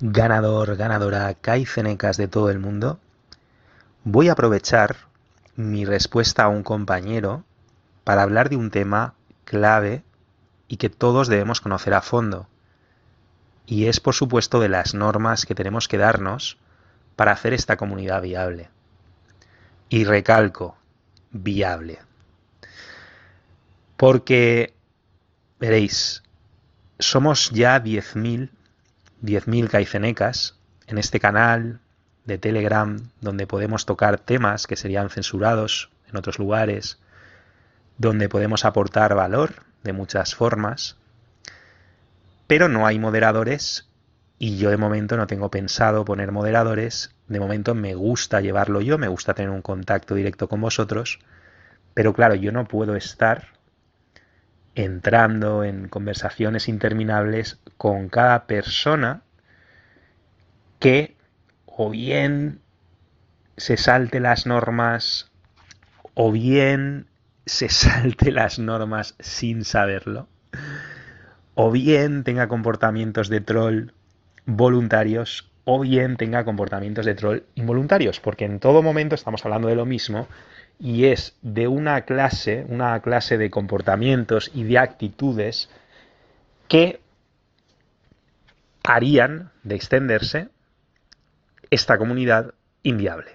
ganador, ganadora, kaizenecas de todo el mundo, voy a aprovechar mi respuesta a un compañero para hablar de un tema clave y que todos debemos conocer a fondo. Y es, por supuesto, de las normas que tenemos que darnos para hacer esta comunidad viable. Y recalco, viable. Porque, veréis, somos ya 10.000 kaizenecas en este canal de Telegram, donde podemos tocar temas que serían censurados en otros lugares, donde podemos aportar valor de muchas formas, pero no hay moderadores y yo de momento no tengo pensado poner moderadores. De momento me gusta llevarlo yo, me gusta tener un contacto directo con vosotros, pero claro, yo no puedo estar entrando en conversaciones interminables con cada persona que o bien se salte las normas o bien se salte las normas sin saberlo o bien tenga comportamientos de troll voluntarios o bien tenga comportamientos de troll involuntarios, porque en todo momento estamos hablando de lo mismo. Y es de una clase de comportamientos y de actitudes que harían de extenderse esta comunidad inviable.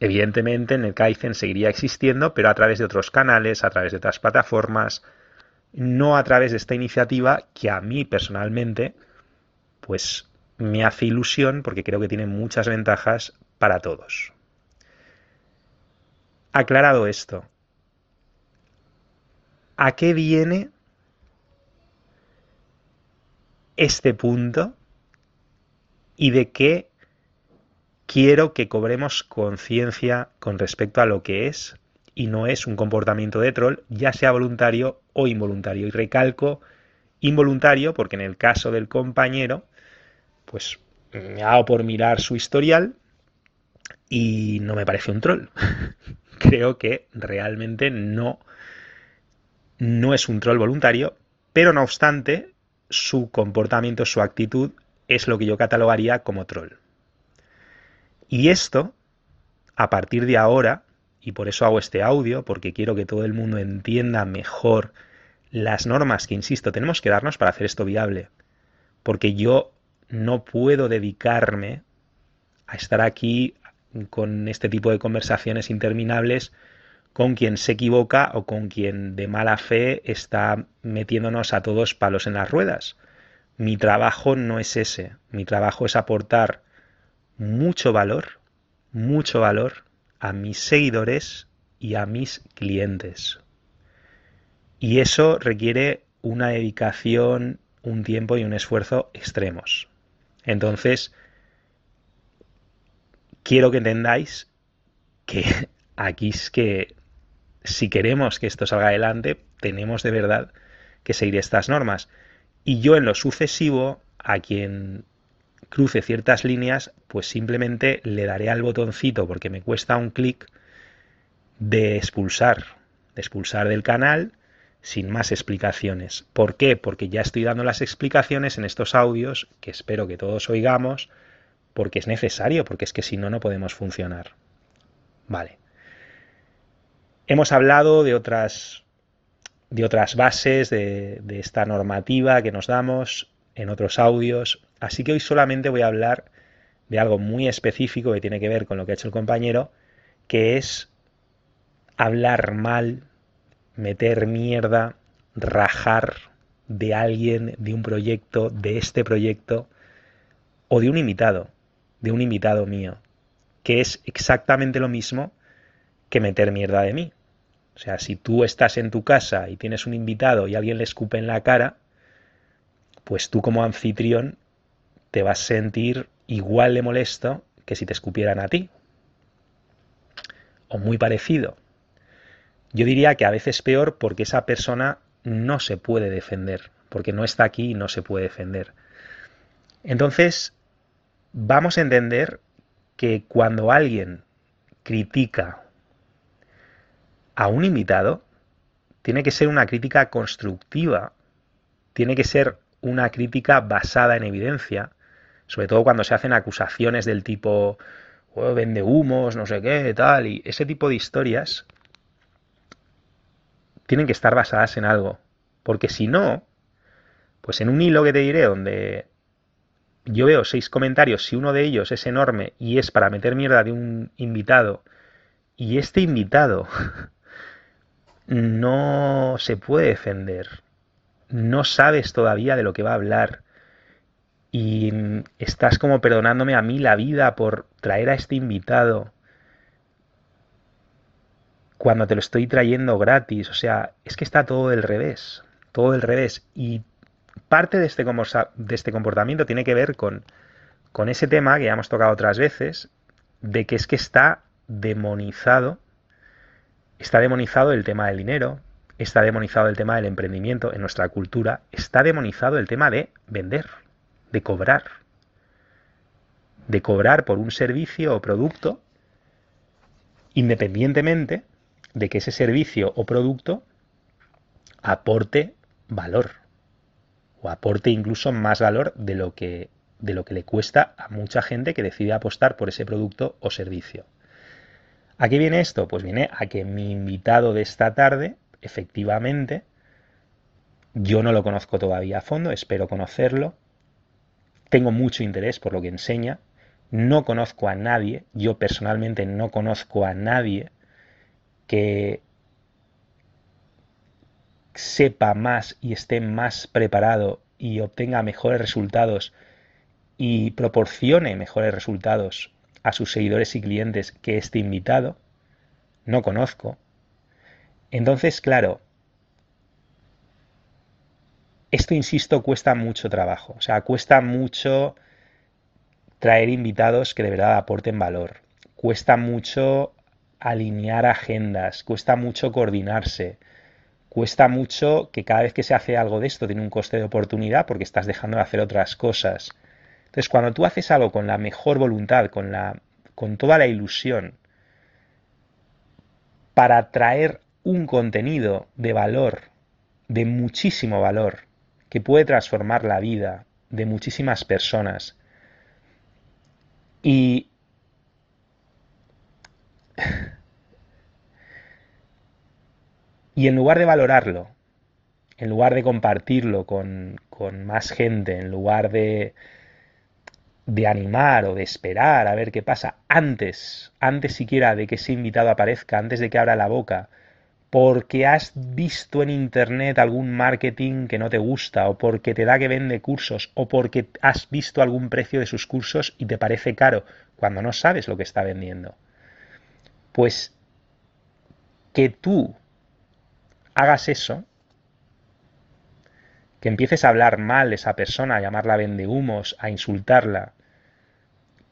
Evidentemente, en el Kaizen seguiría existiendo, pero a través de otros canales, a través de otras plataformas, no a través de esta iniciativa que a mí personalmente, pues me hace ilusión porque creo que tiene muchas ventajas para todos. Aclarado esto, ¿a qué viene este punto y de qué quiero que cobremos conciencia con respecto a lo que es y no es un comportamiento de troll, ya sea voluntario o involuntario? Y recalco involuntario porque en el caso del compañero, pues me ha dado por mirar su historial y no me parece un troll. Creo que realmente no es un troll voluntario, pero no obstante, su comportamiento, su actitud, es lo que yo catalogaría como troll. Y esto, a partir de ahora, y por eso hago este audio, porque quiero que todo el mundo entienda mejor las normas que, insisto, tenemos que darnos para hacer esto viable. Porque yo no puedo dedicarme a estar aquí con este tipo de conversaciones interminables con quien se equivoca o con quien de mala fe está metiéndonos a todos palos en las ruedas. Mi trabajo no es ese. Mi trabajo es aportar mucho valor a mis seguidores y a mis clientes. Y eso requiere una dedicación, un tiempo y un esfuerzo extremos. Entonces, quiero que entendáis que aquí es que si queremos que esto salga adelante, tenemos de verdad que seguir estas normas. Y yo en lo sucesivo, a quien cruce ciertas líneas, pues simplemente le daré al botoncito, porque me cuesta un clic, de expulsar del canal sin más explicaciones. ¿Por qué? Porque ya estoy dando las explicaciones en estos audios, que espero que todos oigamos, porque es necesario, porque es que si no, no podemos funcionar. Vale. Hemos hablado de otras bases, de esta normativa que nos damos en otros audios, así que hoy solamente voy a hablar de algo muy específico que tiene que ver con lo que ha hecho el compañero, que es hablar mal, meter mierda, rajar de alguien, de un proyecto, de este proyecto, o de un invitado. De un invitado mío, que es exactamente lo mismo que meter mierda de mí. O sea, si tú estás en tu casa y tienes un invitado y alguien le escupe en la cara, pues tú como anfitrión te vas a sentir igual de molesto que si te escupieran a ti. O muy parecido. Yo diría que a veces peor porque esa persona no se puede defender, porque no está aquí y no se puede defender. Entonces, vamos a entender que cuando alguien critica a un invitado, tiene que ser una crítica constructiva, tiene que ser una crítica basada en evidencia, sobre todo cuando se hacen acusaciones del tipo vende humos, no sé qué, tal, y ese tipo de historias tienen que estar basadas en algo, porque si no, pues en un hilo que te diré donde yo veo 6 comentarios, si uno de ellos es enorme y es para meter mierda de un invitado, y este invitado no se puede defender, no sabes todavía de lo que va a hablar, y estás como perdonándome a mí la vida por traer a este invitado cuando te lo estoy trayendo gratis. O sea, es que está todo del revés, todo del revés. Y parte de este comportamiento tiene que ver con ese tema que ya hemos tocado otras veces, de que es que está demonizado el tema del dinero, está demonizado el tema del emprendimiento en nuestra cultura, está demonizado el tema de vender, de cobrar por un servicio o producto, independientemente de que ese servicio o producto aporte valor, o aporte incluso más valor de lo que le cuesta a mucha gente que decide apostar por ese producto o servicio. ¿A qué viene esto? Pues viene a que mi invitado de esta tarde, efectivamente, yo no lo conozco todavía a fondo, espero conocerlo, tengo mucho interés por lo que enseña, no conozco a nadie, yo personalmente no conozco a nadie que sepa más y esté más preparado y obtenga mejores resultados y proporcione mejores resultados a sus seguidores y clientes que este invitado, no conozco. Entonces, claro, esto, insisto, cuesta mucho trabajo. O sea, cuesta mucho traer invitados que de verdad aporten valor. Cuesta mucho alinear agendas. Cuesta mucho coordinarse. Cuesta mucho que cada vez que se hace algo de esto tiene un coste de oportunidad porque estás dejando de hacer otras cosas. Entonces, cuando tú haces algo con la mejor voluntad, con toda la ilusión, para traer un contenido de valor, de muchísimo valor, que puede transformar la vida de muchísimas personas. Y en lugar de valorarlo, en lugar de compartirlo con más gente, en lugar de animar o de esperar a ver qué pasa, antes siquiera de que ese invitado aparezca, antes de que abra la boca, porque has visto en internet algún marketing que no te gusta, o porque te da que vende cursos, o porque has visto algún precio de sus cursos y te parece caro, cuando no sabes lo que está vendiendo. Pues que tú hagas eso, que empieces a hablar mal de esa persona, a llamarla vendehumos, a insultarla,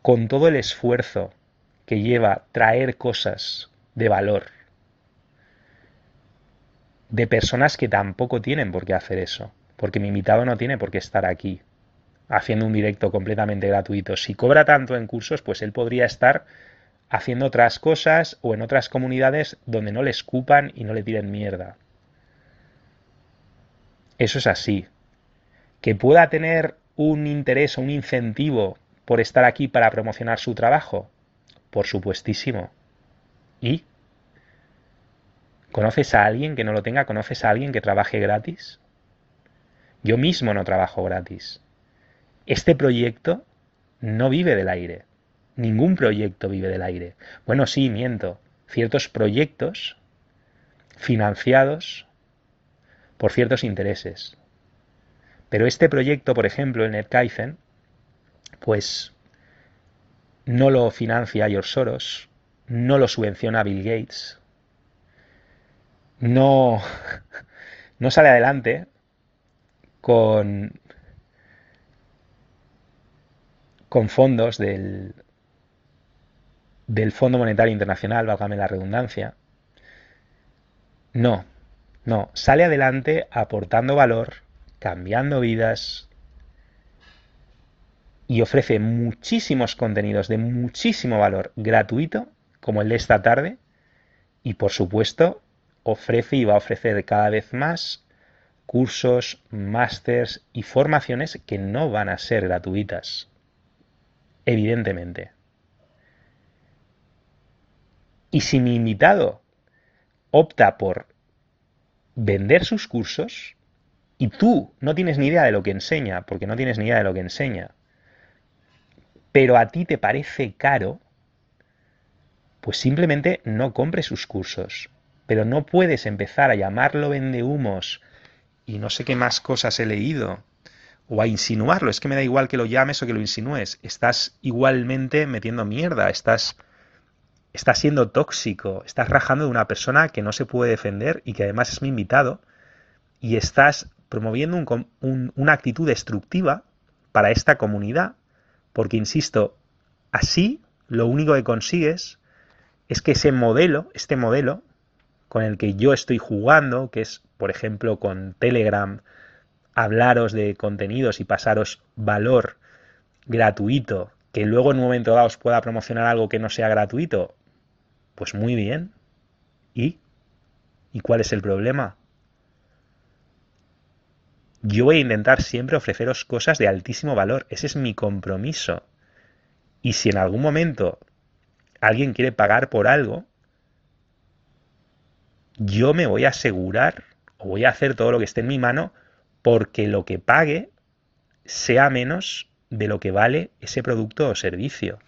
con todo el esfuerzo que lleva traer cosas de valor, de personas que tampoco tienen por qué hacer eso, porque mi invitado no tiene por qué estar aquí haciendo un directo completamente gratuito. Si cobra tanto en cursos, pues él podría estar haciendo otras cosas o en otras comunidades donde no le escupan y no le tiren mierda. Eso es así. Que pueda tener un interés o un incentivo por estar aquí para promocionar su trabajo, por supuestísimo. ¿Y? ¿Conoces a alguien que no lo tenga? ¿Conoces a alguien que trabaje gratis? Yo mismo no trabajo gratis. Este proyecto no vive del aire. Ningún proyecto vive del aire. Bueno, sí, miento. Ciertos proyectos financiados por ciertos intereses. Pero este proyecto, por ejemplo, el NetKaizen, pues no lo financia George Soros, no lo subvenciona Bill Gates. No sale adelante con fondos del Fondo Monetario Internacional, válgame la redundancia. No, sale adelante aportando valor, cambiando vidas y ofrece muchísimos contenidos de muchísimo valor gratuito, como el de esta tarde, y por supuesto ofrece y va a ofrecer cada vez más cursos, másters y formaciones que no van a ser gratuitas. evidentemente. Y si mi invitado opta por vender sus cursos y tú no tienes ni idea de lo que enseña, porque no tienes ni idea de lo que enseña, pero a ti te parece caro, pues simplemente no compres sus cursos. Pero no puedes empezar a llamarlo vendehumos y no sé qué más cosas he leído, o a insinuarlo. Es que me da igual que lo llames o que lo insinúes. Estás igualmente metiendo mierda, estás siendo tóxico, estás rajando de una persona que no se puede defender y que además es mi invitado, y estás promoviendo una actitud destructiva para esta comunidad, porque, insisto, así lo único que consigues es que este modelo con el que yo estoy jugando, que es, por ejemplo, con Telegram, hablaros de contenidos y pasaros valor gratuito, que luego en un momento dado os pueda promocionar algo que no sea gratuito, pues muy bien. ¿Y cuál es el problema? Yo voy a intentar siempre ofreceros cosas de altísimo valor. Ese es mi compromiso. Y si en algún momento alguien quiere pagar por algo, yo me voy a asegurar, o voy a hacer todo lo que esté en mi mano, porque lo que pague sea menos de lo que vale ese producto o servicio.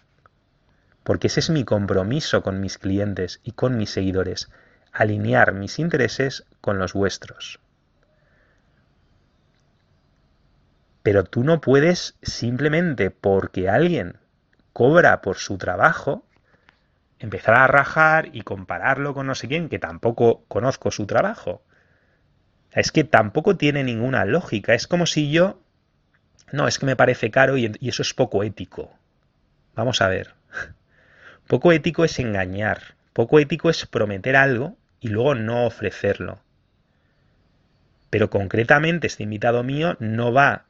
Porque ese es mi compromiso con mis clientes y con mis seguidores, alinear mis intereses con los vuestros. Pero tú no puedes, simplemente porque alguien cobra por su trabajo, empezar a rajar y compararlo con no sé quién, que tampoco conozco su trabajo. Es que tampoco tiene ninguna lógica. Es como si yo... No, es que me parece caro y eso es poco ético. Vamos a ver. Poco ético es engañar. Poco ético es prometer algo y luego no ofrecerlo. Pero concretamente este invitado mío no va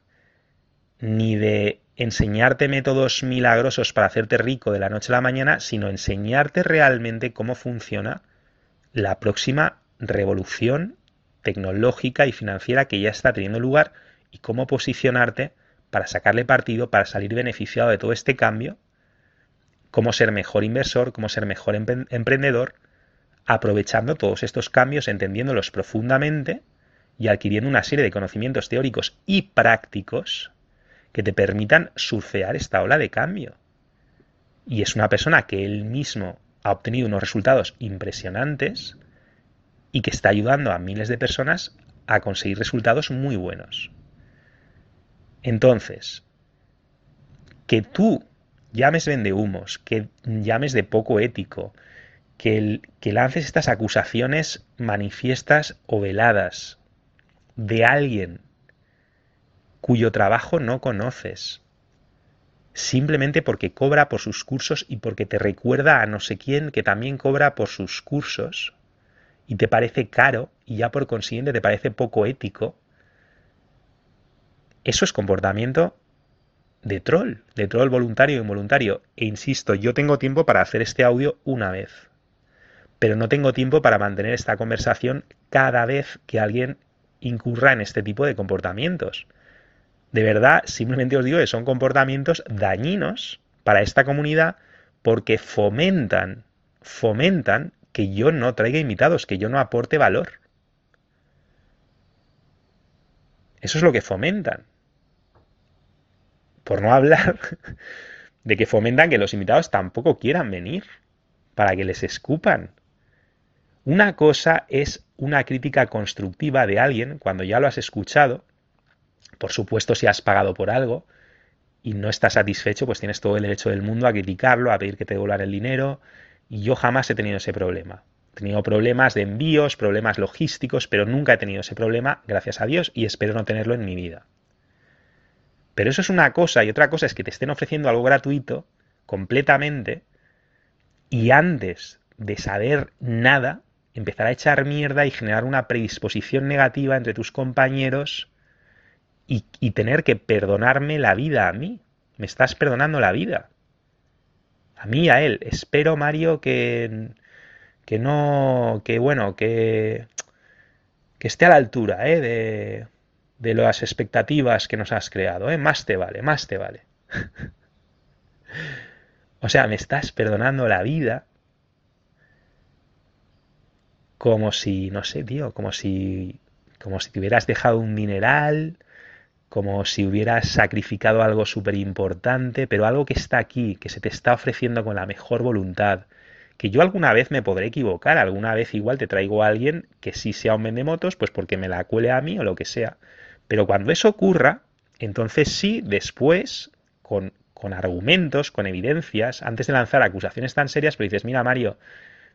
ni de enseñarte métodos milagrosos para hacerte rico de la noche a la mañana, sino enseñarte realmente cómo funciona la próxima revolución tecnológica y financiera que ya está teniendo lugar y cómo posicionarte para sacarle partido, para salir beneficiado de todo este cambio, cómo ser mejor inversor, cómo ser mejor emprendedor, aprovechando todos estos cambios, entendiéndolos profundamente y adquiriendo una serie de conocimientos teóricos y prácticos que te permitan surfear esta ola de cambio. Y es una persona que él mismo ha obtenido unos resultados impresionantes y que está ayudando a miles de personas a conseguir resultados muy buenos. Entonces, que tú llames vendehumos, que llames de poco ético, que lances estas acusaciones manifiestas o veladas de alguien cuyo trabajo no conoces, simplemente porque cobra por sus cursos y porque te recuerda a no sé quién que también cobra por sus cursos y te parece caro y ya por consiguiente te parece poco ético, eso es comportamiento de troll voluntario e involuntario. E insisto, yo tengo tiempo para hacer este audio una vez, pero no tengo tiempo para mantener esta conversación cada vez que alguien incurra en este tipo de comportamientos. De verdad, simplemente os digo que son comportamientos dañinos para esta comunidad porque fomentan que yo no traiga invitados, que yo no aporte valor. Eso es lo que fomentan. Por no hablar de que fomentan que los invitados tampoco quieran venir, para que les escupan. Una cosa es una crítica constructiva de alguien cuando ya lo has escuchado. Por supuesto, si has pagado por algo y no estás satisfecho, pues tienes todo el derecho del mundo a criticarlo, a pedir que te devuelvan el dinero. Y yo jamás he tenido ese problema. He tenido problemas de envíos, problemas logísticos, pero nunca he tenido ese problema, gracias a Dios, y espero no tenerlo en mi vida. Pero eso es una cosa, y otra cosa es que te estén ofreciendo algo gratuito, completamente, y antes de saber nada, empezar a echar mierda y generar una predisposición negativa entre tus compañeros. Y tener que perdonarme la vida a mí. Me estás perdonando la vida. A mí, a él. Espero, Mario, que no... Que bueno, que esté a la altura, de las expectativas que nos has creado, Más te vale, más te vale. O sea, me estás perdonando la vida como si, no sé, tío, como si te hubieras dejado un mineral, como si hubieras sacrificado algo súper importante, pero algo que está aquí, que se te está ofreciendo con la mejor voluntad. Que yo alguna vez me podré equivocar, alguna vez igual te traigo a alguien que sí sea un vendemotos, pues porque me la cuele a mí o lo que sea. Pero cuando eso ocurra, entonces sí, después, con argumentos, con evidencias, antes de lanzar acusaciones tan serias, pero dices, mira Mario,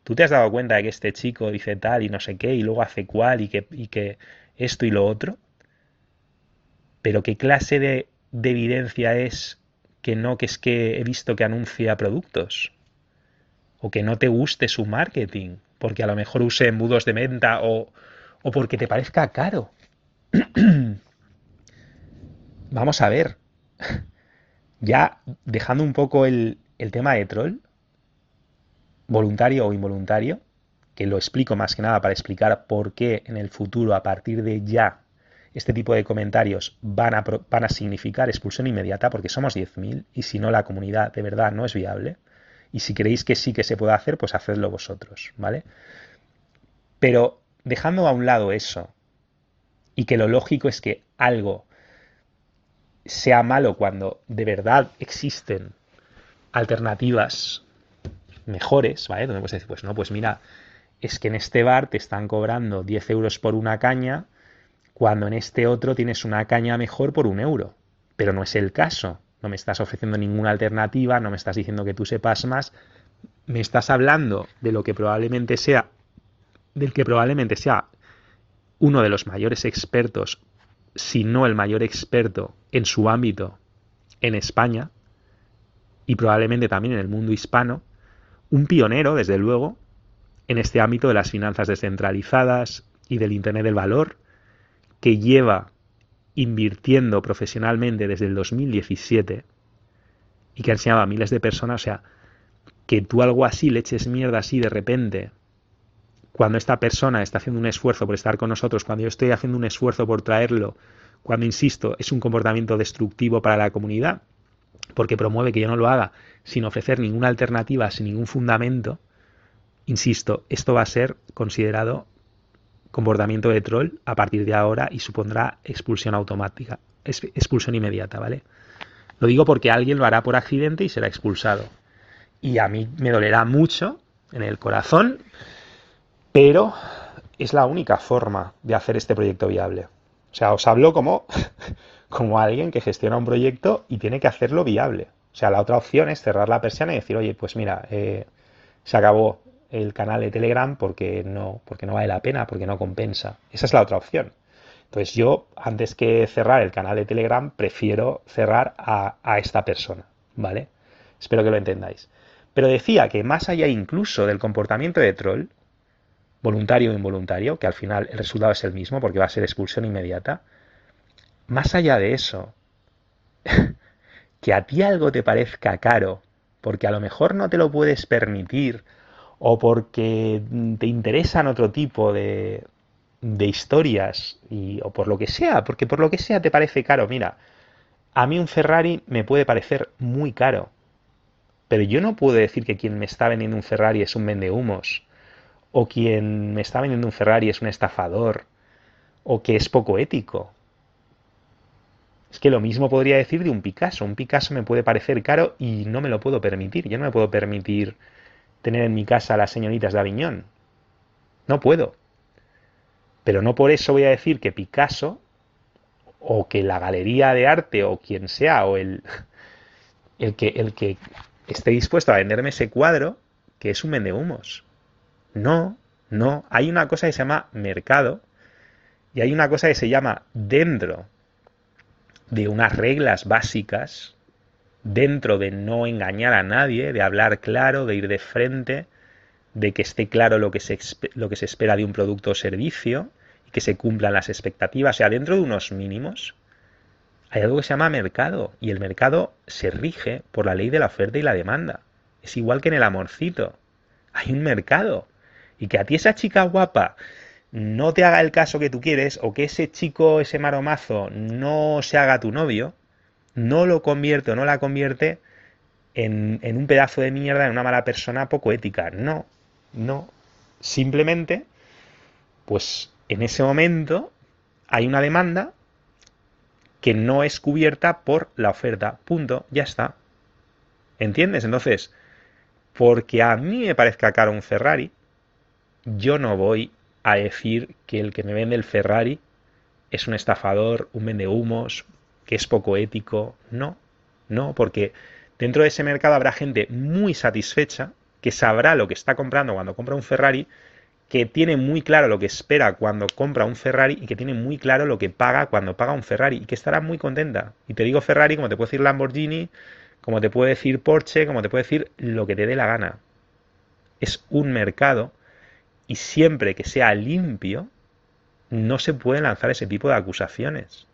tú te has dado cuenta de que este chico dice tal y no sé qué, y luego hace cual, y que esto y lo otro. Pero ¿qué clase de evidencia es que no, que es que he visto que anuncia productos? O que no te guste su marketing, porque a lo mejor use embudos de venta o porque te parezca caro. Vamos a ver, ya dejando un poco el tema de troll, voluntario o involuntario, que lo explico más que nada para explicar por qué en el futuro, a partir de ya, este tipo de comentarios van a significar expulsión inmediata, porque somos 10.000 y si no la comunidad de verdad no es viable. Y si creéis que sí que se puede hacer, pues hacedlo vosotros, ¿vale? Pero dejando a un lado eso, y que lo lógico es que algo sea malo cuando de verdad existen alternativas mejores, ¿vale? Donde puedes decir, pues no, pues mira, es que en este bar te están cobrando 10 euros por una caña, cuando en este otro tienes una caña mejor por 1 euro. Pero no es el caso. No me estás ofreciendo ninguna alternativa, no me estás diciendo que tú sepas más, me estás hablando de lo que probablemente sea, del que probablemente sea uno de los mayores expertos, si no el mayor experto en su ámbito en España y probablemente también en el mundo hispano, un pionero, desde luego, en este ámbito de las finanzas descentralizadas y del Internet del valor, que lleva invirtiendo profesionalmente desde el 2017 y que ha enseñado a miles de personas. O sea, que tú algo así le eches mierda así de repente, cuando esta persona está haciendo un esfuerzo por estar con nosotros, cuando yo estoy haciendo un esfuerzo por traerlo, cuando, insisto, es un comportamiento destructivo para la comunidad, porque promueve que yo no lo haga sin ofrecer ninguna alternativa, sin ningún fundamento, insisto, esto va a ser considerado comportamiento de troll a partir de ahora y supondrá expulsión automática, expulsión inmediata, ¿vale? Lo digo porque alguien lo hará por accidente y será expulsado. Y a mí me dolerá mucho en el corazón, pero es la única forma de hacer este proyecto viable. O sea, os hablo como alguien que gestiona un proyecto y tiene que hacerlo viable. O sea, la otra opción es cerrar la persiana y decir, oye, pues mira, se acabó el canal de Telegram porque no vale la pena, porque no compensa. Esa es la otra opción. Entonces yo, antes que cerrar el canal de Telegram, prefiero cerrar a esta persona, ¿vale? Espero que lo entendáis. Pero decía que más allá incluso del comportamiento de troll, voluntario o involuntario, que al final el resultado es el mismo porque va a ser expulsión inmediata, más allá de eso, que a ti algo te parezca caro, porque a lo mejor no te lo puedes permitir, o porque te interesan otro tipo de historias, o por lo que sea, porque por lo que sea te parece caro. Mira, a mí un Ferrari me puede parecer muy caro, pero yo no puedo decir que quien me está vendiendo un Ferrari es un vendehumos, o quien me está vendiendo un Ferrari es un estafador, o que es poco ético. Es que lo mismo podría decir de un Picasso. Un Picasso me puede parecer caro y no me lo puedo permitir. Yo no me puedo permitir tener en mi casa a las señoritas de Aviñón. No puedo. Pero no por eso voy a decir que Picasso, o que la galería de arte, o quien sea, o el que esté dispuesto a venderme ese cuadro, que es un vendehumos. No. Hay una cosa que se llama mercado, y hay una cosa que se llama, dentro de unas reglas básicas, dentro de no engañar a nadie, de hablar claro, de ir de frente, de que esté claro lo que se espera de un producto o servicio y que se cumplan las expectativas. O sea, dentro de unos mínimos hay algo que se llama mercado, y el mercado se rige por la ley de la oferta y la demanda. Es igual que en el amorcito. Hay un mercado, y que a ti esa chica guapa no te haga el caso que tú quieres, o que ese chico, ese maromazo, no se haga tu novio, no la convierte, en un pedazo de mierda, en una mala persona poco ética. No, no. Simplemente, pues en ese momento hay una demanda que no es cubierta por la oferta. Punto. Ya está. ¿Entiendes? Entonces, porque a mí me parezca caro un Ferrari, yo no voy a decir que el que me vende el Ferrari es un estafador, un vendehumos, que es poco ético. No, no, porque dentro de ese mercado habrá gente muy satisfecha que sabrá lo que está comprando cuando compra un Ferrari, que tiene muy claro lo que espera cuando compra un Ferrari y que tiene muy claro lo que paga cuando paga un Ferrari y que estará muy contenta. Y te digo Ferrari como te puedo decir Lamborghini, como te puedo decir Porsche, como te puedo decir lo que te dé la gana. Es un mercado y siempre que sea limpio no se pueden lanzar ese tipo de acusaciones.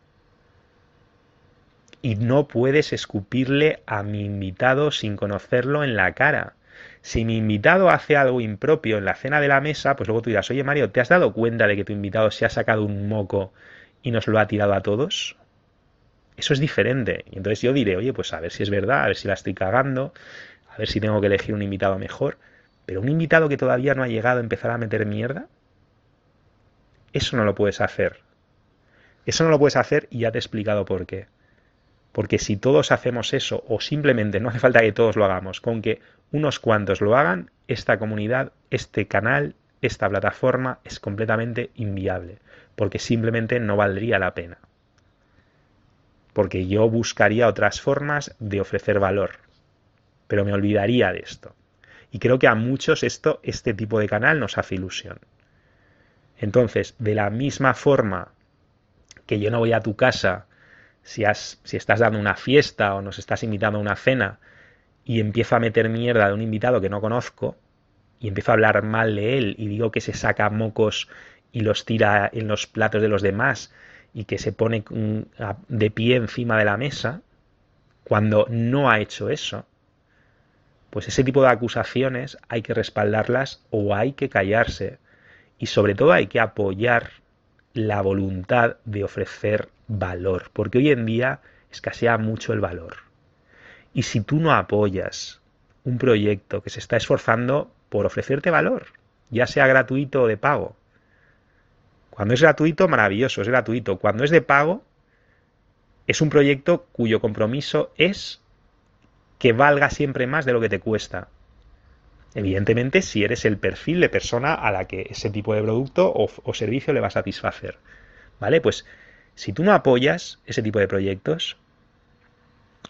Y no puedes escupirle a mi invitado sin conocerlo en la cara. Si mi invitado hace algo impropio en la cena de la mesa, pues luego tú dirás, oye Mario, ¿te has dado cuenta de que tu invitado se ha sacado un moco y nos lo ha tirado a todos? Eso es diferente. Y entonces yo diré, oye, pues a ver si es verdad, a ver si la estoy cagando, a ver si tengo que elegir un invitado mejor. Pero un invitado que todavía no ha llegado a empezar a meter mierda, eso no lo puedes hacer. Eso no lo puedes hacer y ya te he explicado por qué. Porque si todos hacemos eso, o simplemente no hace falta que todos lo hagamos, con que unos cuantos lo hagan, esta comunidad, este canal, esta plataforma es completamente inviable. Porque simplemente no valdría la pena. Porque yo buscaría otras formas de ofrecer valor. Pero me olvidaría de esto. Y creo que a muchos este tipo de canal nos hace ilusión. Entonces, de la misma forma que yo no voy a tu casa, si estás dando una fiesta o nos estás invitando a una cena y empiezo a meter mierda de un invitado que no conozco y empiezo a hablar mal de él y digo que se saca mocos y los tira en los platos de los demás y que se pone de pie encima de la mesa, cuando no ha hecho eso, pues ese tipo de acusaciones hay que respaldarlas o hay que callarse. Y sobre todo hay que apoyar la voluntad de ofrecer valor, porque hoy en día escasea mucho el valor. Y si tú no apoyas un proyecto que se está esforzando por ofrecerte valor, ya sea gratuito o de pago, cuando es gratuito, maravilloso, es gratuito. Cuando es de pago, es un proyecto cuyo compromiso es que valga siempre más de lo que te cuesta. Evidentemente, si eres el perfil de persona a la que ese tipo de producto o servicio le va a satisfacer. ¿Vale? Pues si tú no apoyas ese tipo de proyectos,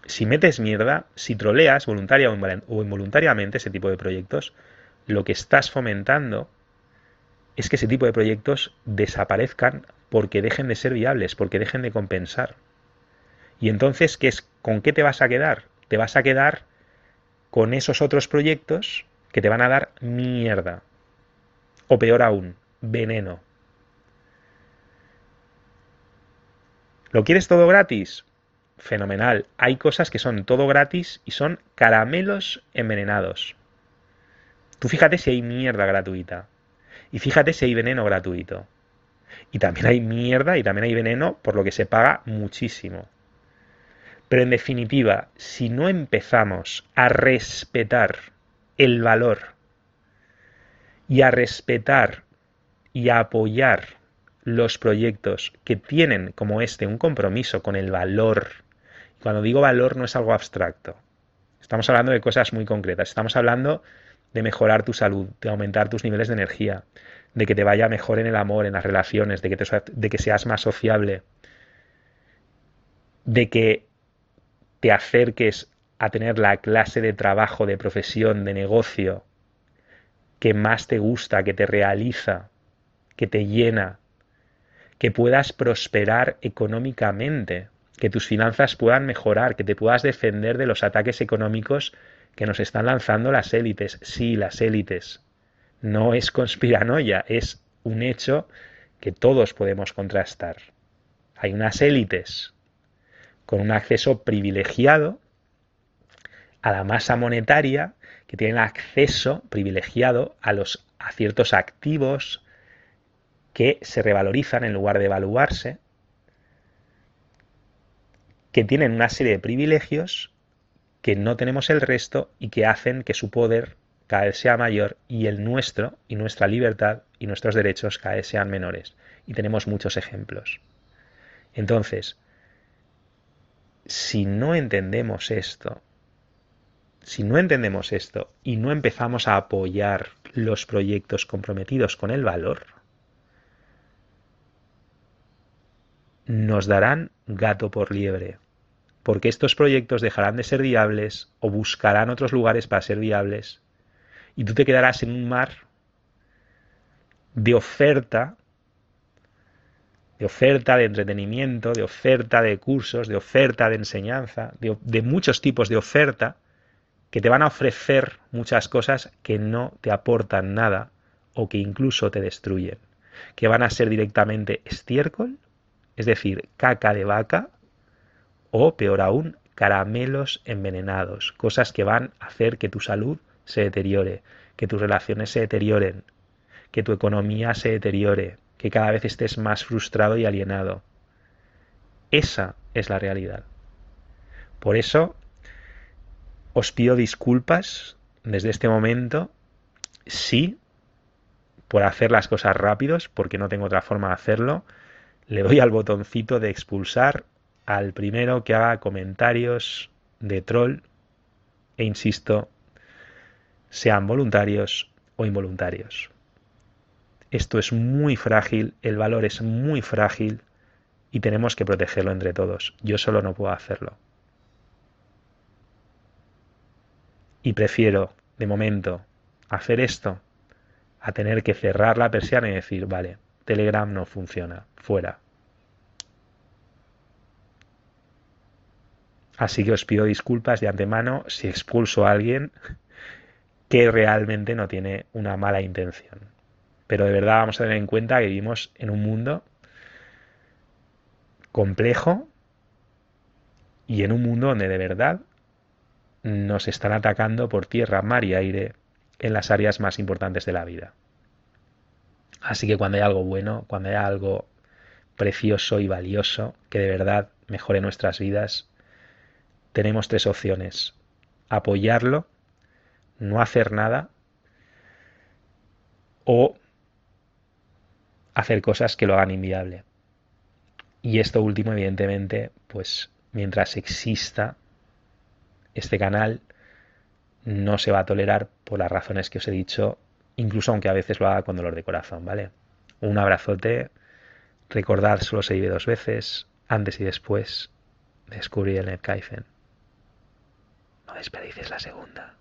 si metes mierda, si troleas voluntaria o involuntariamente ese tipo de proyectos, lo que estás fomentando es que ese tipo de proyectos desaparezcan porque dejen de ser viables, porque dejen de compensar. Y entonces, ¿con qué te vas a quedar? Te vas a quedar con esos otros proyectos que te van a dar mierda. O peor aún, veneno. ¿Lo quieres todo gratis? Fenomenal. Hay cosas que son todo gratis y son caramelos envenenados. Tú fíjate si hay mierda gratuita. Y fíjate si hay veneno gratuito. Y también hay mierda y también hay veneno por lo que se paga muchísimo. Pero en definitiva, si no empezamos a respetar el valor y a respetar y a apoyar los proyectos que tienen como este un compromiso con el valor. Cuando digo valor no es algo abstracto. Estamos hablando de cosas muy concretas. Estamos hablando de mejorar tu salud, de aumentar tus niveles de energía, de que te vaya mejor en el amor, en las relaciones, de que seas más sociable, de que te acerques a tener la clase de trabajo, de profesión, de negocio que más te gusta, que te realiza, que te llena, que puedas prosperar económicamente, que tus finanzas puedan mejorar, que te puedas defender de los ataques económicos que nos están lanzando las élites. Sí, las élites. No es conspiranoia, es un hecho que todos podemos contrastar. Hay unas élites con un acceso privilegiado a la masa monetaria, que tienen acceso privilegiado a ciertos activos que se revalorizan en lugar de evaluarse, que tienen una serie de privilegios que no tenemos el resto y que hacen que su poder cada vez sea mayor y el nuestro y nuestra libertad y nuestros derechos cada vez sean menores. Y tenemos muchos ejemplos. Entonces, si no entendemos esto, y no empezamos a apoyar los proyectos comprometidos con el valor, nos darán gato por liebre, porque estos proyectos dejarán de ser viables o buscarán otros lugares para ser viables y tú te quedarás en un mar de oferta, de entretenimiento, de oferta de cursos, de oferta de enseñanza, de muchos tipos de oferta que te van a ofrecer muchas cosas que no te aportan nada o que incluso te destruyen, que van a ser directamente estiércol, es decir, caca de vaca, o peor aún, caramelos envenenados, cosas que van a hacer que tu salud se deteriore, que tus relaciones se deterioren, que tu economía se deteriore, que cada vez estés más frustrado y alienado. Esa es la realidad. Por eso, os pido disculpas desde este momento, sí, por hacer las cosas rápidos, porque no tengo otra forma de hacerlo. Le doy al botoncito de expulsar al primero que haga comentarios de troll e insisto, sean voluntarios o involuntarios. Esto es muy frágil, el valor es muy frágil y tenemos que protegerlo entre todos. Yo solo no puedo hacerlo. Y prefiero, de momento, hacer esto a tener que cerrar la persiana y decir, vale, Telegram no funciona, fuera. Así que os pido disculpas de antemano si expulso a alguien que realmente no tiene una mala intención. Pero de verdad vamos a tener en cuenta que vivimos en un mundo complejo y en un mundo donde de verdad nos están atacando por tierra, mar y aire en las áreas más importantes de la vida. Así que cuando hay algo bueno, cuando hay algo precioso y valioso que de verdad mejore nuestras vidas, tenemos tres opciones: apoyarlo, no hacer nada o hacer cosas que lo hagan inviable. Y esto último, evidentemente, pues mientras exista este canal, no se va a tolerar por las razones que os he dicho, incluso aunque a veces lo haga con dolor de corazón, ¿vale? Un abrazote, recordad, solo se vive 2 veces, antes y después, descubrir el NetKaizen. No desperdiciéis la segunda.